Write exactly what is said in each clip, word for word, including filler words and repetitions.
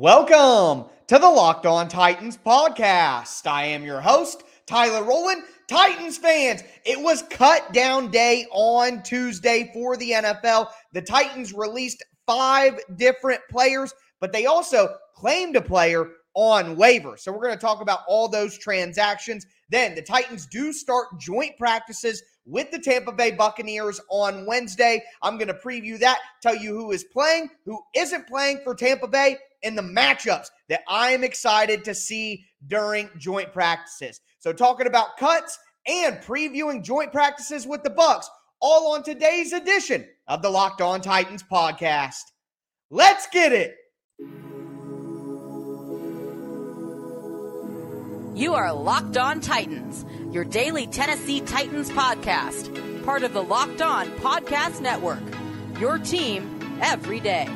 Welcome to the Locked On Titans podcast. I am your host, Tyler Rowland. Titans fans, it was cut down day on Tuesday for the N F L. The Titans released five different players, but they also claimed a player on waiver. So we're going to talk about all those transactions. Then the Titans do start joint practices with the Tampa Bay Buccaneers on Wednesday. I'm going to preview that, tell you who is playing, who isn't playing for Tampa Bay, and the matchups that I'm excited to see during joint practices. So talking about cuts and previewing joint practices with the Bucs, all on today's edition of the Locked On Titans podcast. Let's get it. You are Locked On Titans, your daily Tennessee Titans podcast, part of the Locked On Podcast Network, your team every day.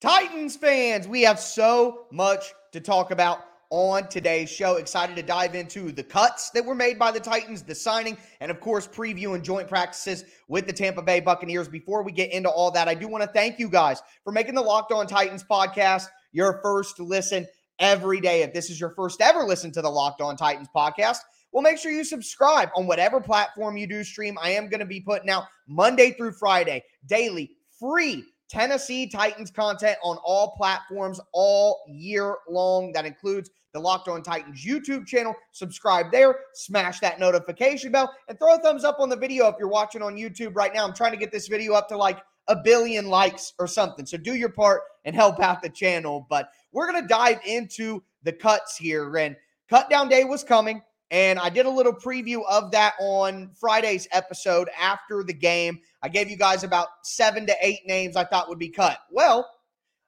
Titans fans, we have so much to talk about on today's show. Excited to dive into the cuts that were made by the Titans, the signing, and of course, previewing joint practices with the Tampa Bay Buccaneers. Before we get into all that, I do want to thank you guys for making the Locked On Titans podcast your first listen every day. If this is your first ever listen to the Locked On Titans podcast, well, make sure you subscribe on whatever platform you do stream. I am going to be putting out Monday through Friday, daily, free Tennessee Titans content on all platforms all year long. That includes the Locked On Titans YouTube channel. Subscribe there, smash that notification bell, and throw a thumbs up on the video if you're watching on YouTube right now. I'm trying to get this video up to like a billion likes or something. So do your part and help out the channel. But we're going to dive into the cuts here. And cut down day was coming, and I did a little preview of that on Friday's episode after the game. I gave you guys about seven to eight names I thought would be cut. Well,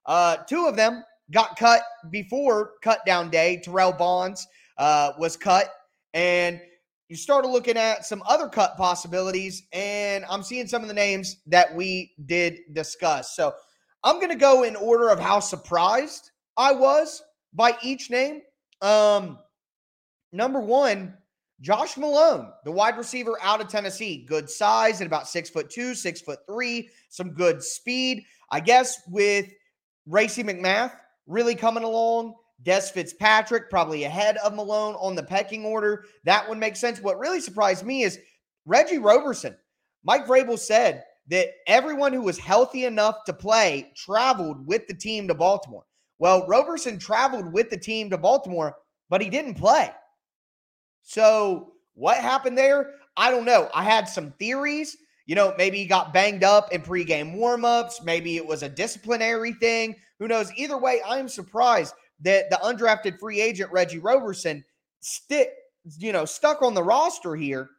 uh, two of them got cut before cut down day. Terrell Bonds uh, was cut. And you started looking at some other cut possibilities, and I'm seeing some of the names that we did discuss. So I'm going to go in order of how surprised I was by each name. Um... Number one, Josh Malone, the wide receiver out of Tennessee. Good size at about six foot two, six foot three, some good speed. I guess with Racy McMath really coming along, Des Fitzpatrick probably ahead of Malone on the pecking order. That one makes sense. What really surprised me is Reggie Roberson. Mike Vrabel said that everyone who was healthy enough to play traveled with the team to Baltimore. Well, Roberson traveled with the team to Baltimore, but he didn't play. So what happened there? I don't know. I had some theories. You know, maybe he got banged up in pregame warmups. Maybe it was a disciplinary thing. Who knows? Either way, I'm surprised that the undrafted free agent Reggie Roberson stick, you know, stuck on the roster here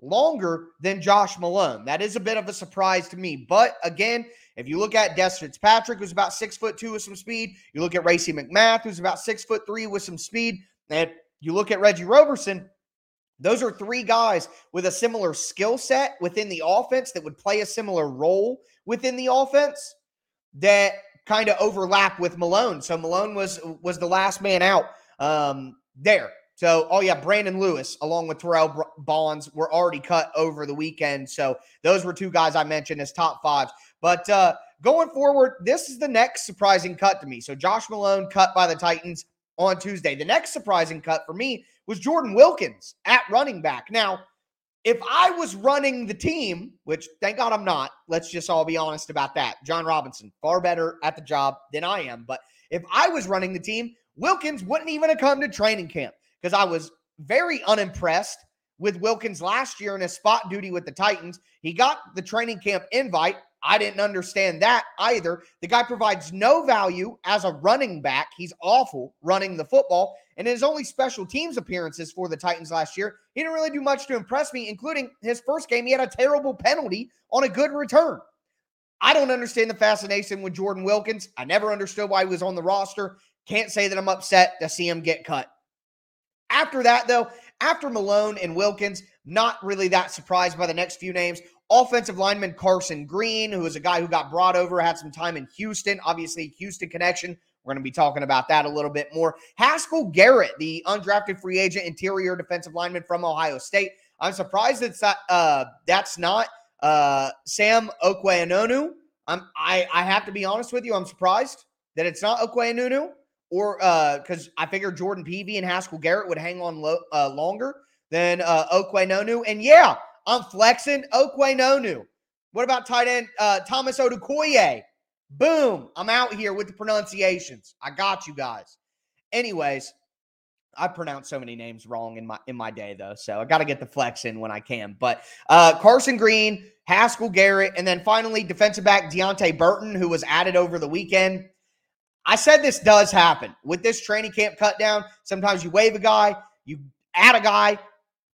longer than Josh Malone. That is a bit of a surprise to me. But again, if you look at Des Fitzpatrick, who's about six foot two with some speed, you look at Racy McMath, who's about six foot three with some speed, and you look at Reggie Roberson, those are three guys with a similar skill set within the offense that would play a similar role within the offense that kind of overlap with Malone. So Malone was was the last man out um, there. So, oh yeah, Brandon Lewis along with Terrell Bonds were already cut over the weekend. So those were two guys I mentioned as top fives. But uh, going forward, this is the next surprising cut to me. So Josh Malone cut by the Titans on Tuesday. The next surprising cut for me was Jordan Wilkins at running back. Now, if I was running the team, which thank God I'm not, let's just all be honest about that. John Robinson, far better at the job than I am. But if I was running the team, Wilkins wouldn't even have come to training camp because I was very unimpressed with Wilkins last year in his spot duty with the Titans. He got the training camp invite. I didn't understand that either. The guy provides no value as a running back. He's awful running the football. And in his only special teams appearances for the Titans last year, he didn't really do much to impress me, including his first game, he had a terrible penalty on a good return. I don't understand the fascination with Jordan Wilkins. I never understood why he was on the roster. Can't say that I'm upset to see him get cut. After that, though, after Malone and Wilkins, not really that surprised by the next few names. Offensive lineman Carson Green, who is a guy who got brought over, had some time in Houston. Obviously, Houston connection We're going to be talking about that a little bit more. Haskell Garrett, the undrafted free agent interior defensive lineman from Ohio State. I'm surprised that's not, uh, that's not uh, Sam Okwuehnunu. I'm, I, I have to be honest with you. I'm surprised that it's not Okwuehnunu, or because uh, I figured Jordan Peavy and Haskell Garrett would hang on lo- uh, longer than uh, Okwuehnunu. And yeah, I'm flexing Okwuehnunu. What about tight end uh, Thomas Odukoye? Boom. I'm out here with the pronunciations. I got you guys. Anyways, I pronounced so many names wrong in my in my day, though, so I got to get the flex in when I can. But uh, Carson Green, Haskell Garrett, and then finally defensive back Deontay Burton, who was added over the weekend. I said this does happen. With this training camp cut down, sometimes you waive a guy, you add a guy,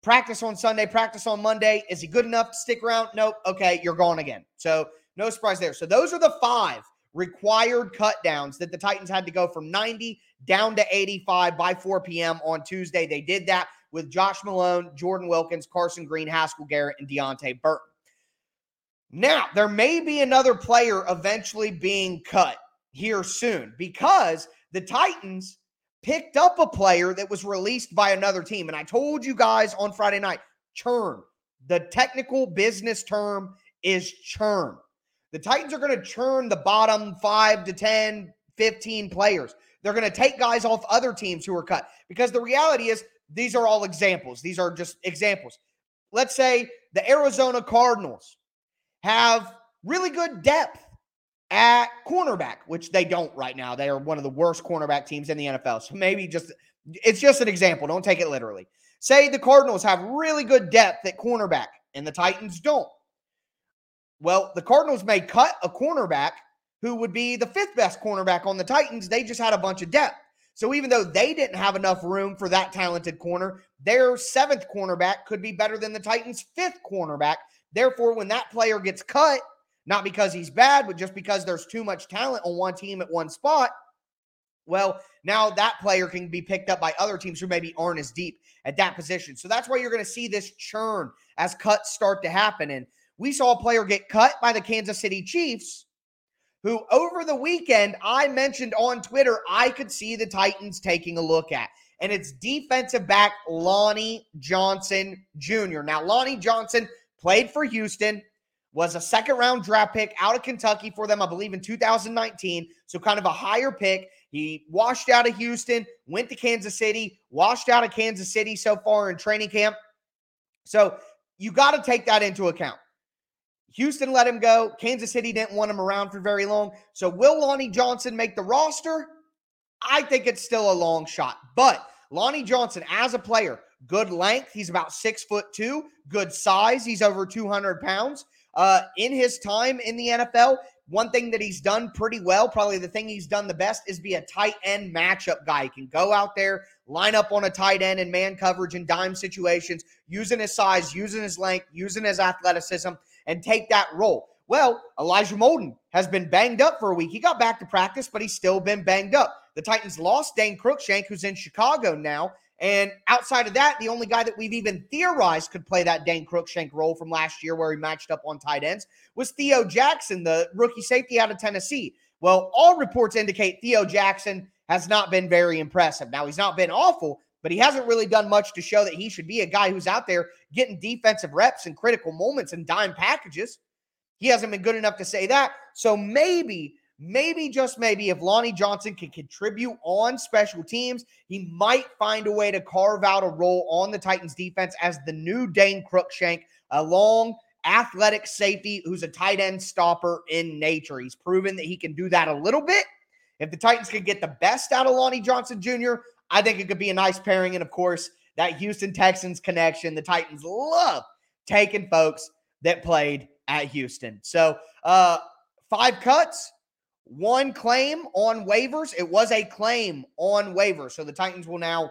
practice on Sunday, practice on Monday. Is he good enough to stick around? Nope. Okay, you're gone again. So no surprise there. So those are the five required cutdowns that the Titans had to go from ninety down to eighty-five by four p.m. on Tuesday. They did that with Josh Malone, Jordan Wilkins, Carson Green, Haskell Garrett, and Deontay Burton. Now, there may be another player eventually being cut here soon because the Titans picked up a player that was released by another team. And I told you guys on Friday night, churn. The technical business term is churn. The Titans are going to churn the bottom five to ten, fifteen players. They're going to take guys off other teams who are cut. Because the reality is, these are all examples. These are just examples. Let's say the Arizona Cardinals have really good depth at cornerback, which they don't right now. They are one of the worst cornerback teams in the N F L. So maybe just, it's just an example. Don't take it literally. Say the Cardinals have really good depth at cornerback, and the Titans don't. Well, the Cardinals may cut a cornerback who would be the fifth best cornerback on the Titans. They just had a bunch of depth. So even though they didn't have enough room for that talented corner, their seventh cornerback could be better than the Titans' fifth cornerback. Therefore, when that player gets cut, not because he's bad, but just because there's too much talent on one team at one spot, well, now that player can be picked up by other teams who maybe aren't as deep at that position. So that's why you're going to see this churn as cuts start to happen. And we saw a player get cut by the Kansas City Chiefs, who over the weekend I mentioned on Twitter I could see the Titans taking a look at. And it's defensive back Lonnie Johnson Junior Now, Lonnie Johnson played for Houston, was a second-round draft pick out of Kentucky for them, I believe, in two thousand nineteen, so kind of a higher pick. He washed out of Houston, went to Kansas City, washed out of Kansas City so far in training camp. So you got to take that into account. Houston let him go. Kansas City didn't want him around for very long. So will Lonnie Johnson make the roster? I think it's still a long shot. But Lonnie Johnson, as a player, good length. He's about six foot two. Good size. He's over two hundred pounds. Uh, in his time in the N F L, one thing that he's done pretty well, probably the thing he's done the best, is be a tight end matchup guy. He can go out there, line up on a tight end in man coverage and dime situations, using his size, using his length, using his athleticism, and take that role. Well, Elijah Molden has been banged up for a week. He got back to practice, but he's still been banged up. The Titans lost Dane Cruikshank, who's in Chicago now. And outside of that, the only guy that we've even theorized could play that Dane Cruikshank role from last year where he matched up on tight ends was Theo Jackson, the rookie safety out of Tennessee. Well, all reports indicate Theo Jackson has not been very impressive. Now, he's not been awful, but he hasn't really done much to show that he should be a guy who's out there getting defensive reps and critical moments and dime packages. He hasn't been good enough to say that. So maybe, maybe just maybe if Lonnie Johnson can contribute on special teams, he might find a way to carve out a role on the Titans defense as the new Dane Cruikshank, a long athletic safety who's a tight end stopper in nature. He's proven that he can do that a little bit. If the Titans could get the best out of Lonnie Johnson Junior, I think it could be a nice pairing. And, of course, that Houston Texans connection. The Titans love taking folks that played at Houston. So, uh, five cuts, one claim on waivers. It was a claim on waivers. So, the Titans will now,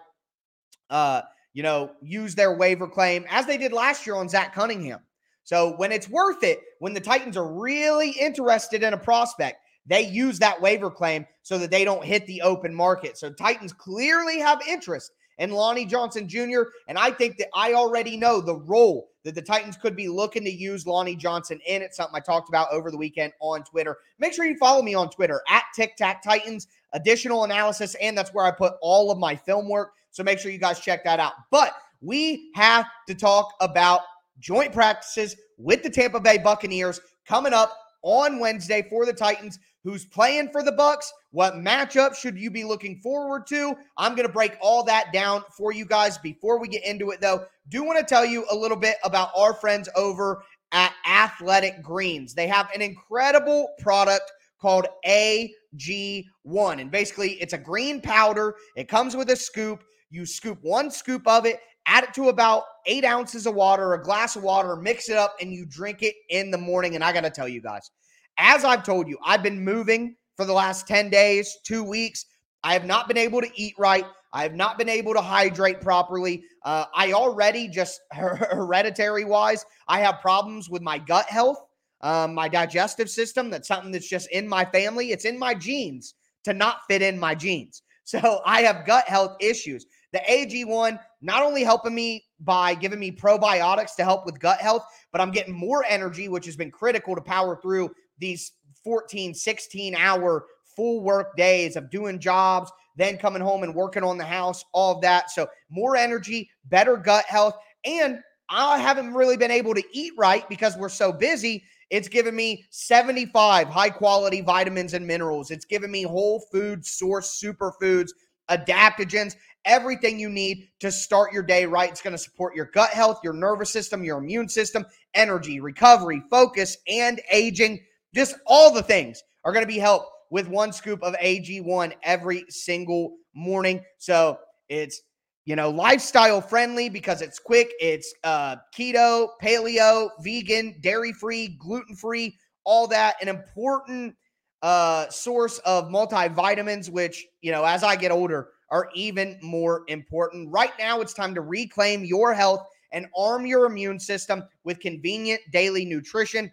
uh, you know, use their waiver claim as they did last year on Zach Cunningham. So, when it's worth it, when the Titans are really interested in a prospect, they use that waiver claim so that they don't hit the open market. So Titans clearly have interest in Lonnie Johnson Junior And I think that I already know the role that the Titans could be looking to use Lonnie Johnson in. It's something I talked about over the weekend on Twitter. Make sure you follow me on Twitter at Tic Tac Titans. additional analysis, and that's where I put all of my film work. So make sure you guys check that out. But we have to talk about joint practices with the Tampa Bay Buccaneers coming up on Wednesday for the Titans. Who's playing for the Bucks? What matchup should you be looking forward to? I'm going to break all that down for you guys. Before we get into it, though, do want to tell you a little bit about our friends over at Athletic Greens. They have an incredible product called A G one, and basically it's a green powder. It comes with a scoop. You scoop one scoop of it, add it to about eight ounces of water, a glass of water, mix it up, and you drink it in the morning. And I got to tell you guys, as I've told you, I've been moving for the last ten days, two weeks. I have not been able to eat right. I have not been able to hydrate properly. Uh, I already, just hereditary-wise, I have problems with my gut health, um, my digestive system. That's something that's just in my family. It's in my genes to not fit in my genes. So I have gut health issues. The A G one not only helping me by giving me probiotics to help with gut health, but I'm getting more energy, which has been critical to power through these fourteen, sixteen-hour full work days of doing jobs, then coming home and working on the house, all of that. So more energy, better gut health, and I haven't really been able to eat right because we're so busy. It's given me seventy-five high-quality vitamins and minerals. It's given me whole food source superfoods, adaptogens, everything you need to start your day right. It's going to support your gut health, your nervous system, your immune system, energy, recovery, focus, and aging. Just all the things are going to be helped with one scoop of A G one every single morning. So it's, you know, lifestyle friendly because it's quick. It's uh, keto, paleo, vegan, dairy-free, gluten-free, all that. An important uh, source of multivitamins, which, you know, as I get older, are even more important. Right now, it's time to reclaim your health and arm your immune system with convenient daily nutrition.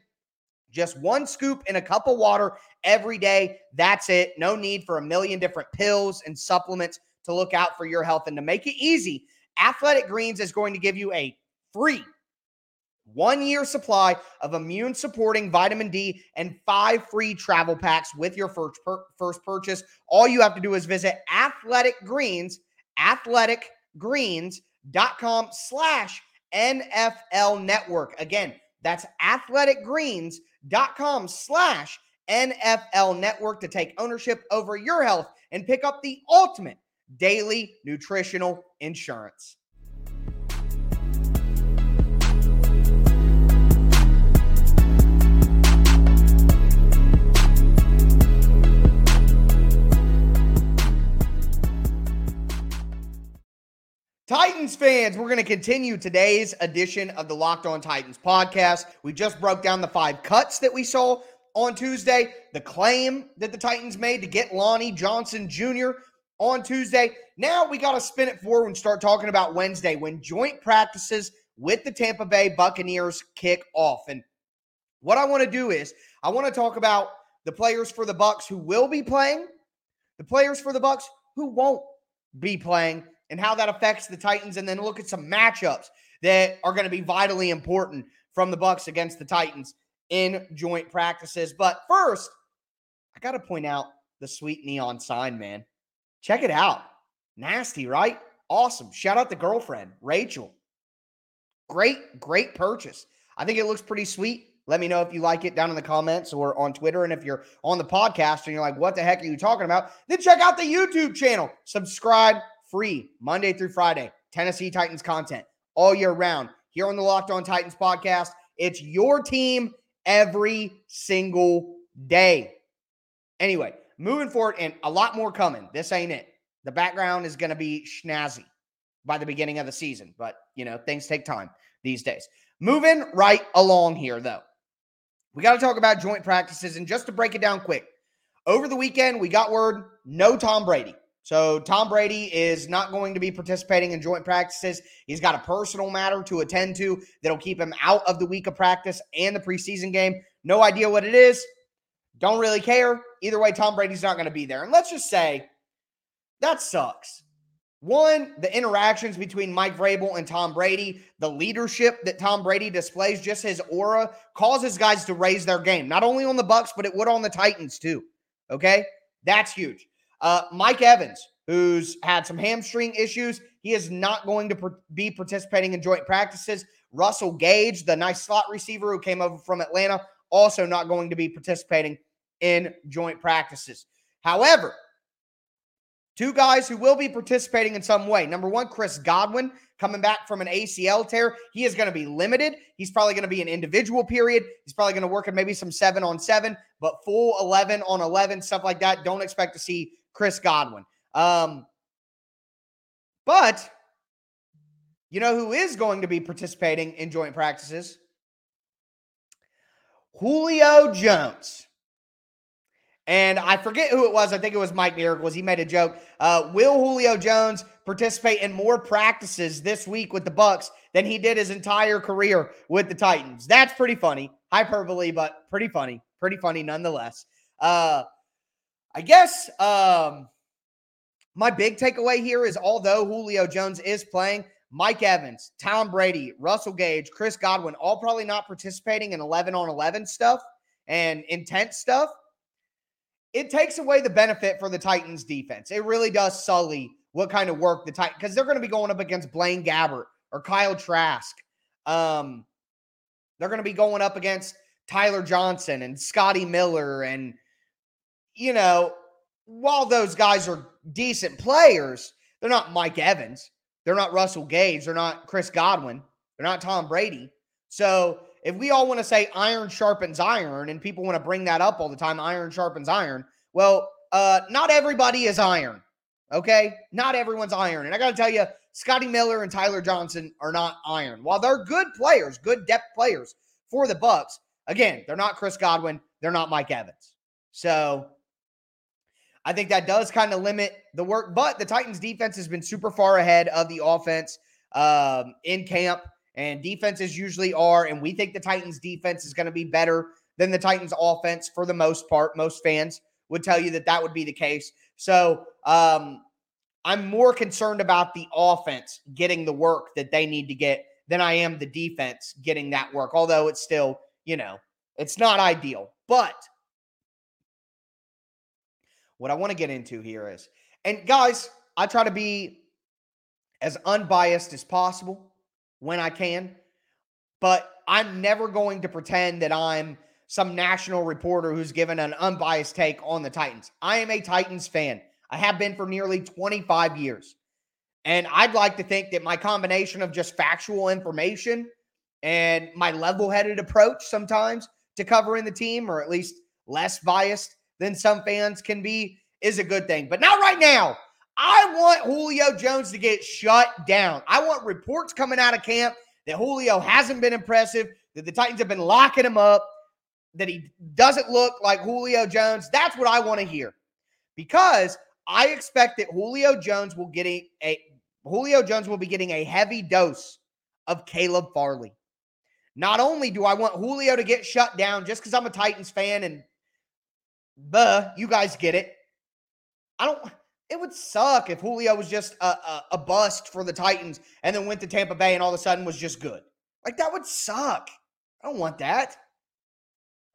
Just one scoop in a cup of water every day. That's it. No need for a million different pills and supplements to look out for your health. And to make it easy, Athletic Greens is going to give you a free one-year supply of immune-supporting vitamin D and five free travel packs with your first per- first purchase. All you have to do is visit Athletic Greens, athletic greens dot com slash N F L Network. Again, that's athletic greens dot com slash N F L Network to take ownership over your health and pick up the ultimate daily nutritional insurance. Titans fans, we're going to continue today's edition of the Locked On Titans podcast. We just broke down the five cuts that we saw on Tuesday, the claim that the Titans made to get Lonnie Johnson Junior on Tuesday. Now we got to spin it forward and start talking about Wednesday when joint practices with the Tampa Bay Buccaneers kick off. And what I want to do is I want to talk about the players for the Bucs who will be playing, the players for the Bucs who won't be playing, and how that affects the Titans, and then look at some matchups that are going to be vitally important from the Bucs against the Titans in joint practices. But first, I got to point out the sweet neon sign, man. Check it out. Nasty, right? Awesome. Shout out to girlfriend, Rachel. Great, great purchase. I think it looks pretty sweet. Let me know if you like it down in the comments or on Twitter. And if you're on the podcast and you're like, what the heck are you talking about? Then check out the YouTube channel. Subscribe. Free Monday through Friday, Tennessee Titans content all year round here on the Locked On Titans podcast. It's your team every single day. Anyway, moving forward and a lot more coming. This ain't it. The background is going to be schnazzy by the beginning of the season, but you know, things take time these days. Moving right along here though. We got to talk about joint practices, and just to break it down quick, over the weekend, we got word, no Tom Brady. So Tom Brady is not going to be participating in joint practices. He's got a personal matter to attend to that'll keep him out of the week of practice and the preseason game. No idea what it is. Don't really care. Either way, Tom Brady's not going to be there. And let's just say that sucks. One, the interactions between Mike Vrabel and Tom Brady, the leadership that Tom Brady displays, just his aura, causes guys to raise their game, not only on the Bucs, but it would on the Titans too. Okay? That's huge. Uh, Mike Evans, who's had some hamstring issues, he is not going to pr- be participating in joint practices. Russell Gage, the nice slot receiver who came over from Atlanta, also not going to be participating in joint practices. However, two guys who will be participating in some way. Number one, Chris Godwin, coming back from an A C L tear. He is going to be limited. He's probably going to be an individual period. He's probably going to work in maybe some seven on seven, but full eleven on eleven, stuff like that. Don't expect to see Chris Godwin. Um, but you know who is going to be participating in joint practices? Julio Jones. And I forget who it was. I think it was Mike Miracles. He made a joke. Uh, will Julio Jones participate in more practices this week with the Bucs than he did his entire career with the Titans? That's pretty funny. Hyperbole, but pretty funny. Pretty funny nonetheless. Uh, I guess um, my big takeaway here is although Julio Jones is playing, Mike Evans, Tom Brady, Russell Gage, Chris Godwin, all probably not participating in eleven on eleven stuff and intense stuff. It takes away the benefit for the Titans defense. It really does sully what kind of work the Titans, because they're going to be going up against Blaine Gabbert or Kyle Trask. Um, they're going to be going up against Tyler Johnson and Scotty Miller. And, you know, while those guys are decent players, they're not Mike Evans. They're not Russell Gage. They're not Chris Godwin. They're not Tom Brady. So if we all want to say iron sharpens iron and people want to bring that up all the time, iron sharpens iron, well, uh, not everybody is iron, okay? Not everyone's iron. And I got to tell you, Scotty Miller and Tyler Johnson are not iron. While they're good players, good depth players for the Bucs, again, they're not Chris Godwin. They're not Mike Evans. So I think that does kind of limit the work. But the Titans defense has been super far ahead of the offense um, in camp. And defenses usually are, and we think the Titans defense is going to be better than the Titans offense for the most part. Most fans would tell you that that would be the case. So um, I'm more concerned about the offense getting the work that they need to get than I am the defense getting that work. Although it's still, you know, it's not ideal. But what I want to get into here is, and guys, I try to be as unbiased as possible when I can, but I'm never going to pretend that I'm some national reporter who's given an unbiased take on the Titans. I am a Titans fan. I have been for nearly twenty-five years, and I'd like to think that my combination of just factual information and my level-headed approach sometimes to covering the team, or at least less biased than some fans can be, is a good thing, but not right now. I want Julio Jones to get shut down. I want reports coming out of camp that Julio hasn't been impressive, that the Titans have been locking him up, that he doesn't look like Julio Jones. That's what I want to hear, because I expect that Julio Jones will get a, a Julio Jones will be getting a heavy dose of Caleb Farley. Not only do I want Julio to get shut down just because I'm a Titans fan and buh, you guys get it. I don't. It would suck if Julio was just a, a, a bust for the Titans and then went to Tampa Bay and all of a sudden was just good. Like, that would suck. I don't want that.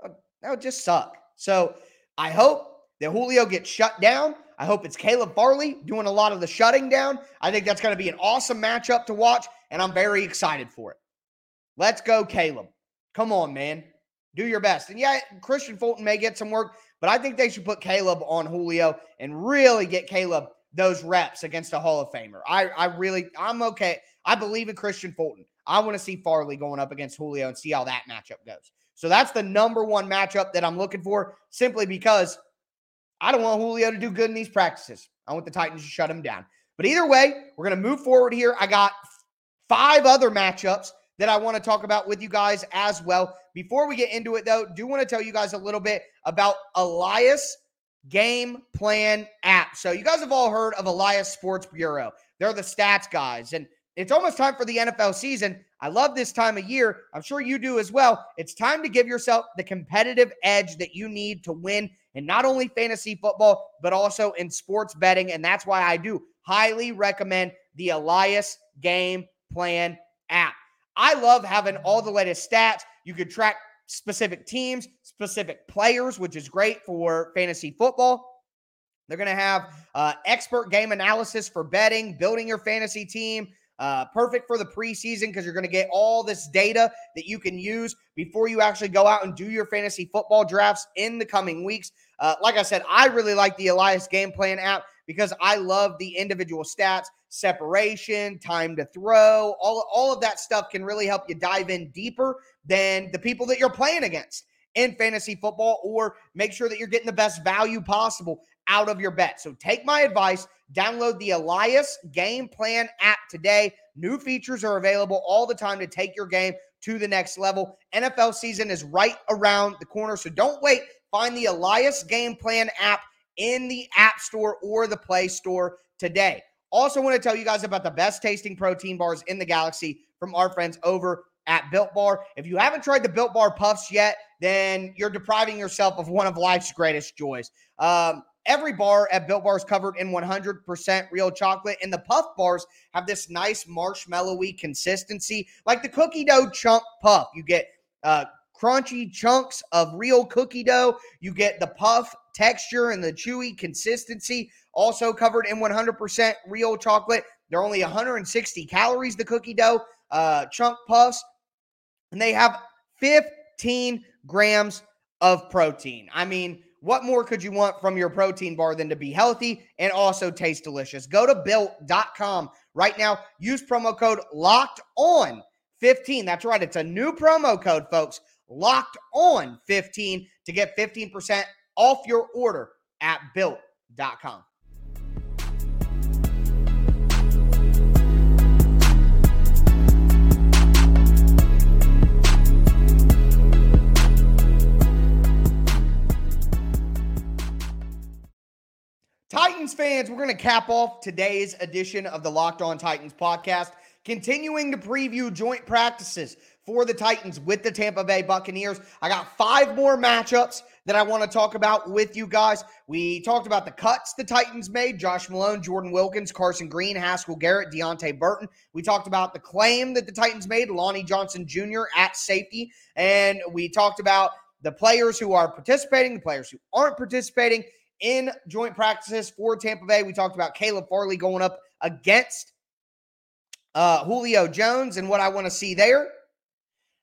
That would just suck. So I hope that Julio gets shut down. I hope it's Caleb Farley doing a lot of the shutting down. I think that's going to be an awesome matchup to watch, and I'm very excited for it. Let's go, Caleb. Come on, man. Do your best. And yeah, Christian Fulton may get some work, but I think they should put Caleb on Julio and really get Caleb those reps against a Hall of Famer. I, I really, I'm okay. I believe in Christian Fulton. I want to see Farley going up against Julio and see how that matchup goes. So that's the number one matchup that I'm looking for, simply because I don't want Julio to do good in these practices. I want the Titans to shut him down. But either way, we're going to move forward here. I got five other matchups that I want to talk about with you guys as well. Before we get into it, though, do want to tell you guys a little bit about Elias Game Plan app. So you guys have all heard of Elias Sports Bureau. They're the stats guys, and it's almost time for the N F L season. I love this time of year. I'm sure you do as well. It's time to give yourself the competitive edge that you need to win, and not only fantasy football, but also in sports betting, and that's why I do highly recommend the Elias Game Plan app. I love having all the latest stats. You could track specific teams, specific players, which is great for fantasy football. They're going to have uh, expert game analysis for betting, building your fantasy team, uh, perfect for the preseason because you're going to get all this data that you can use before you actually go out and do your fantasy football drafts in the coming weeks. Uh, like I said, I really like the Elias Game Plan app because I love the individual stats, separation, time to throw. All, all of that stuff can really help you dive in deeper than the people that you're playing against in fantasy football, or make sure that you're getting the best value possible out of your bet. So take my advice, download the Elias Game Plan app today. New features are available all the time to take your game to the next level. N F L season is right around the corner, so don't wait. Find the Elias Game Plan app in the App Store or the Play Store today. Also want to tell you guys about the best tasting protein bars in the galaxy from our friends over at Built Bar. If you haven't tried the Built Bar Puffs yet, then you're depriving yourself of one of life's greatest joys. Um, Every bar at Built Bar is covered in one hundred percent real chocolate, and the puff bars have this nice marshmallowy consistency, like the cookie dough chunk puff. You get uh, crunchy chunks of real cookie dough. You get the puff texture and the chewy consistency, also covered in one hundred percent real chocolate. They're only one hundred sixty calories, the cookie dough uh, chunk puffs, and they have fifteen grams of protein. I mean, what more could you want from your protein bar than to be healthy and also taste delicious? Go to built dot com right now. Use promo code locked on fifteen. That's right. It's a new promo code, folks. locked on fifteen to get fifteen percent off your order at built dot com. Titans fans, we're going to cap off today's edition of the Locked On Titans podcast, continuing to preview joint practices for the Titans with the Tampa Bay Buccaneers. I got five more matchups that I want to talk about with you guys. We talked about the cuts the Titans made: Josh Malone, Jordan Wilkins, Carson Green, Haskell Garrett, Deontay Burton. We talked about the claim that the Titans made, Lonnie Johnson Junior at safety, and we talked about the players who are participating, the players who aren't participating in joint practices for Tampa Bay. We talked about Caleb Farley going up against uh, Julio Jones and what I want to see there.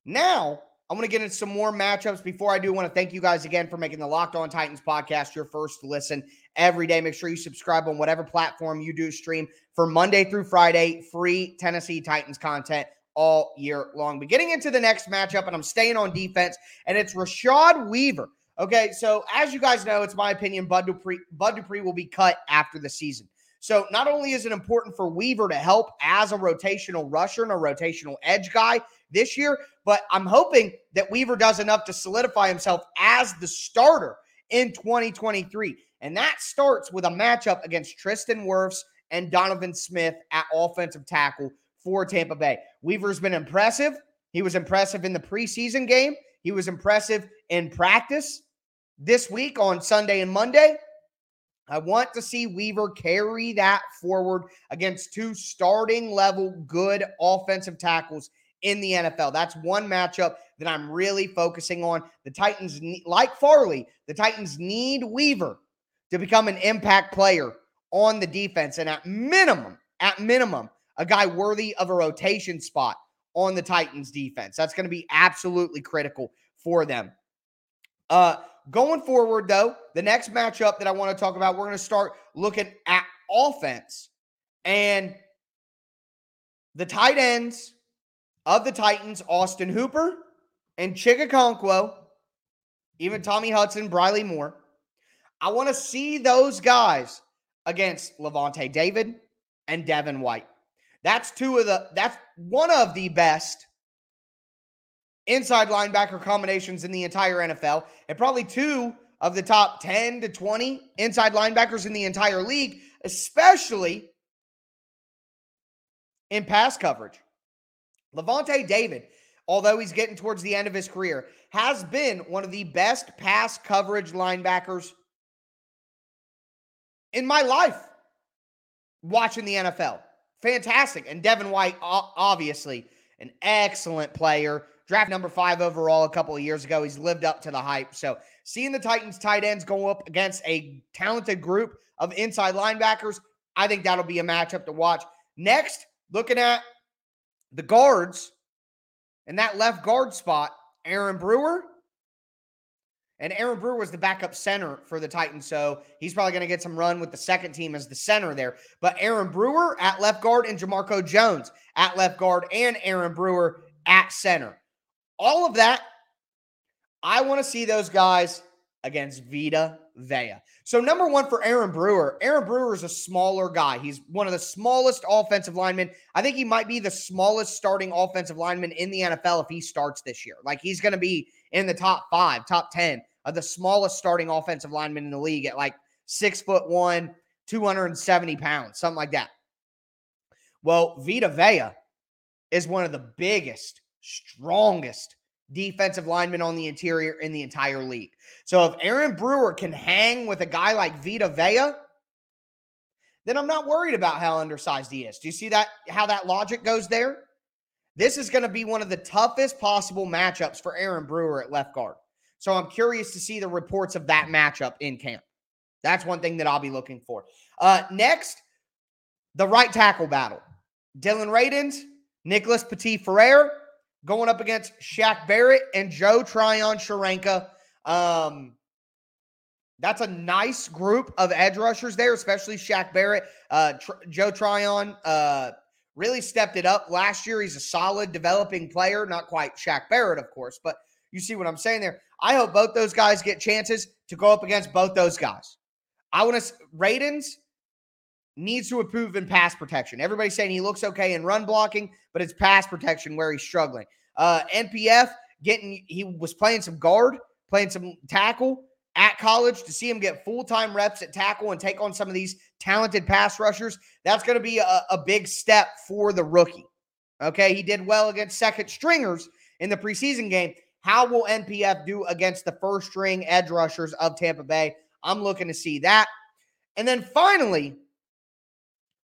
Now, I'm going to get into some more matchups. Before I do, I want to thank you guys again for making the Locked On Titans podcast your first listen every day. Make sure you subscribe on whatever platform you do stream for Monday through Friday, free Tennessee Titans content all year long. But getting into the next matchup, and I'm staying on defense, and it's Rashad Weaver. Okay, so as you guys know, it's my opinion, Bud Dupree, Bud Dupree will be cut after the season. So not only is it important for Weaver to help as a rotational rusher and a rotational edge guy this year, but I'm hoping that Weaver does enough to solidify himself as the starter in twenty twenty-three. And that starts with a matchup against Tristan Wirfs and Donovan Smith at offensive tackle for Tampa Bay. Weaver's been impressive. He was impressive in the preseason game. He was impressive in practice. This week on Sunday and Monday, I want to see Weaver carry that forward against two starting level good offensive tackles in the N F L. That's one matchup that I'm really focusing on. The Titans, like Farley, the Titans need Weaver to become an impact player on the defense. And at minimum, at minimum, a guy worthy of a rotation spot on the Titans defense. That's going to be absolutely critical for them. Uh, Going forward, though, the next matchup that I want to talk about, we're going to start looking at offense. And the tight ends of the Titans, Austin Hooper and Chigakonkwo, even Tommy Hudson, Briley Moore. I want to see those guys against Lavonte David and Devin White. That's two of the, that's one of the best inside linebacker combinations in the entire N F L, and probably two of the top ten to twenty inside linebackers in the entire league, especially in pass coverage. Lavonte David, although he's getting towards the end of his career, has been one of the best pass coverage linebackers in my life watching the N F L. Fantastic. And Devin White, obviously, an excellent player. Draft number five overall a couple of years ago. He's lived up to the hype. So Seeing the Titans tight ends go up against a talented group of inside linebackers, I think that'll be a matchup to watch. Next, looking at the guards and that left guard spot, Aaron Brewer. And Aaron Brewer was the backup center for the Titans, so he's probably going to get some run with the second team as the center there. But Aaron Brewer at left guard and Jamarco Jones at left guard and Aaron Brewer at center. All of that, I want to see those guys against Vita Vea. So number one for Aaron Brewer. Aaron Brewer is a smaller guy. He's one of the smallest offensive linemen. I think he might be the smallest starting offensive lineman in the N F L if he starts this year. Like, he's going to be in the top five, top ten of the smallest starting offensive lineman in the league at like six foot one, two hundred seventy pounds, something like that. Well, Vita Vea is one of the biggest, strongest defensive linemen on the interior in the entire league. So if Aaron Brewer can hang with a guy like Vita Vea, then I'm not worried about how undersized he is. Do you see that, how that logic goes there? This is going to be one of the toughest possible matchups for Aaron Brewer at left guard. So I'm curious to see the reports of that matchup in camp. That's one thing that I'll be looking for. Uh, next, the right tackle battle. Dylan Radins, Nicholas Petit-Ferrer, going up against Shaq Barrett and Joe Tryon Shorenka. Um, that's a nice group of edge rushers there, especially Shaq Barrett. Uh, Tr- Joe Tryon uh, really stepped it up last year. He's a solid developing player. Not quite Shaq Barrett, of course, but you see what I'm saying there. I hope both those guys get chances to go up against both those guys. I want to – Radins needs to improve in pass protection. Everybody's saying he looks okay in run blocking, but it's pass protection where he's struggling. Uh, N P F, getting he was playing some guard, playing some tackle at college. To see him get full-time reps at tackle and take on some of these talented pass rushers, that's going to be a, a big step for the rookie. Okay, he did well against second stringers in the preseason game. How will N P F do against the first-string edge rushers of Tampa Bay? I'm looking to see that. And then finally,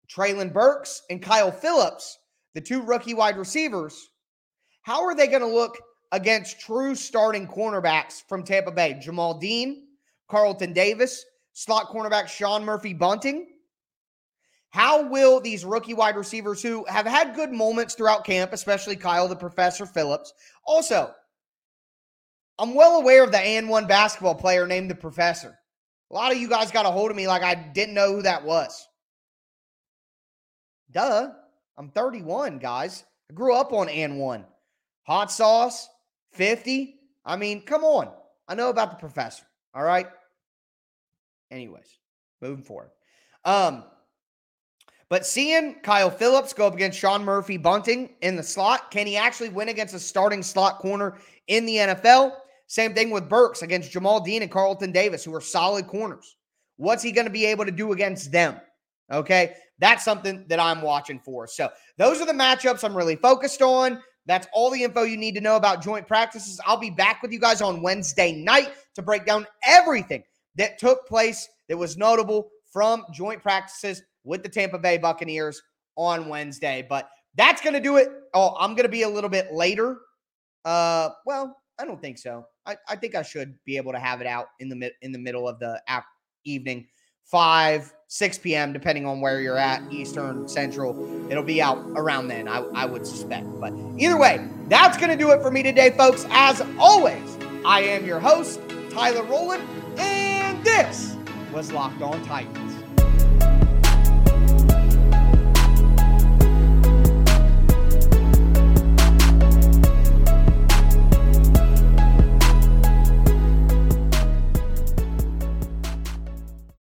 Treylon Burks and Kyle Phillips, the two rookie wide receivers, how are they going to look against true starting cornerbacks from Tampa Bay? Jamal Dean, Carlton Davis, slot cornerback Sean Murphy-Bunting. How will these rookie wide receivers who have had good moments throughout camp, especially Kyle the Professor Phillips? Also, I'm well aware of the A N one basketball player named the Professor. A lot of you guys got a hold of me like I didn't know who that was. Duh. I'm thirty-one, guys. I grew up on A N one. Hot sauce, fifty. I mean, come on. I know about the Professor, all right? Anyways, moving forward. Um, but seeing Kyle Phillips go up against Sean Murphy-Bunting in the slot, can he actually win against a starting slot corner in the N F L? Same thing with Burks against Jamal Dean and Carlton Davis, who are solid corners. What's he going to be able to do against them? Okay, that's something that I'm watching for. So those are the matchups I'm really focused on. That's all the info you need to know about joint practices. I'll be back with you guys on Wednesday night to break down everything that took place that was notable from joint practices with the Tampa Bay Buccaneers on Wednesday. But that's going to do it. Oh, I'm going to be a little bit later. Uh, well, I don't think so. I, I think I should be able to have it out in the mid, in the middle of the ap- evening, five, six p.m., depending on where you're at, Eastern, Central. It'll be out around then, I, I would suspect. But either way, that's going to do it for me today, folks. As always, I am your host, Tyler Rowland, and this was Locked On Titans.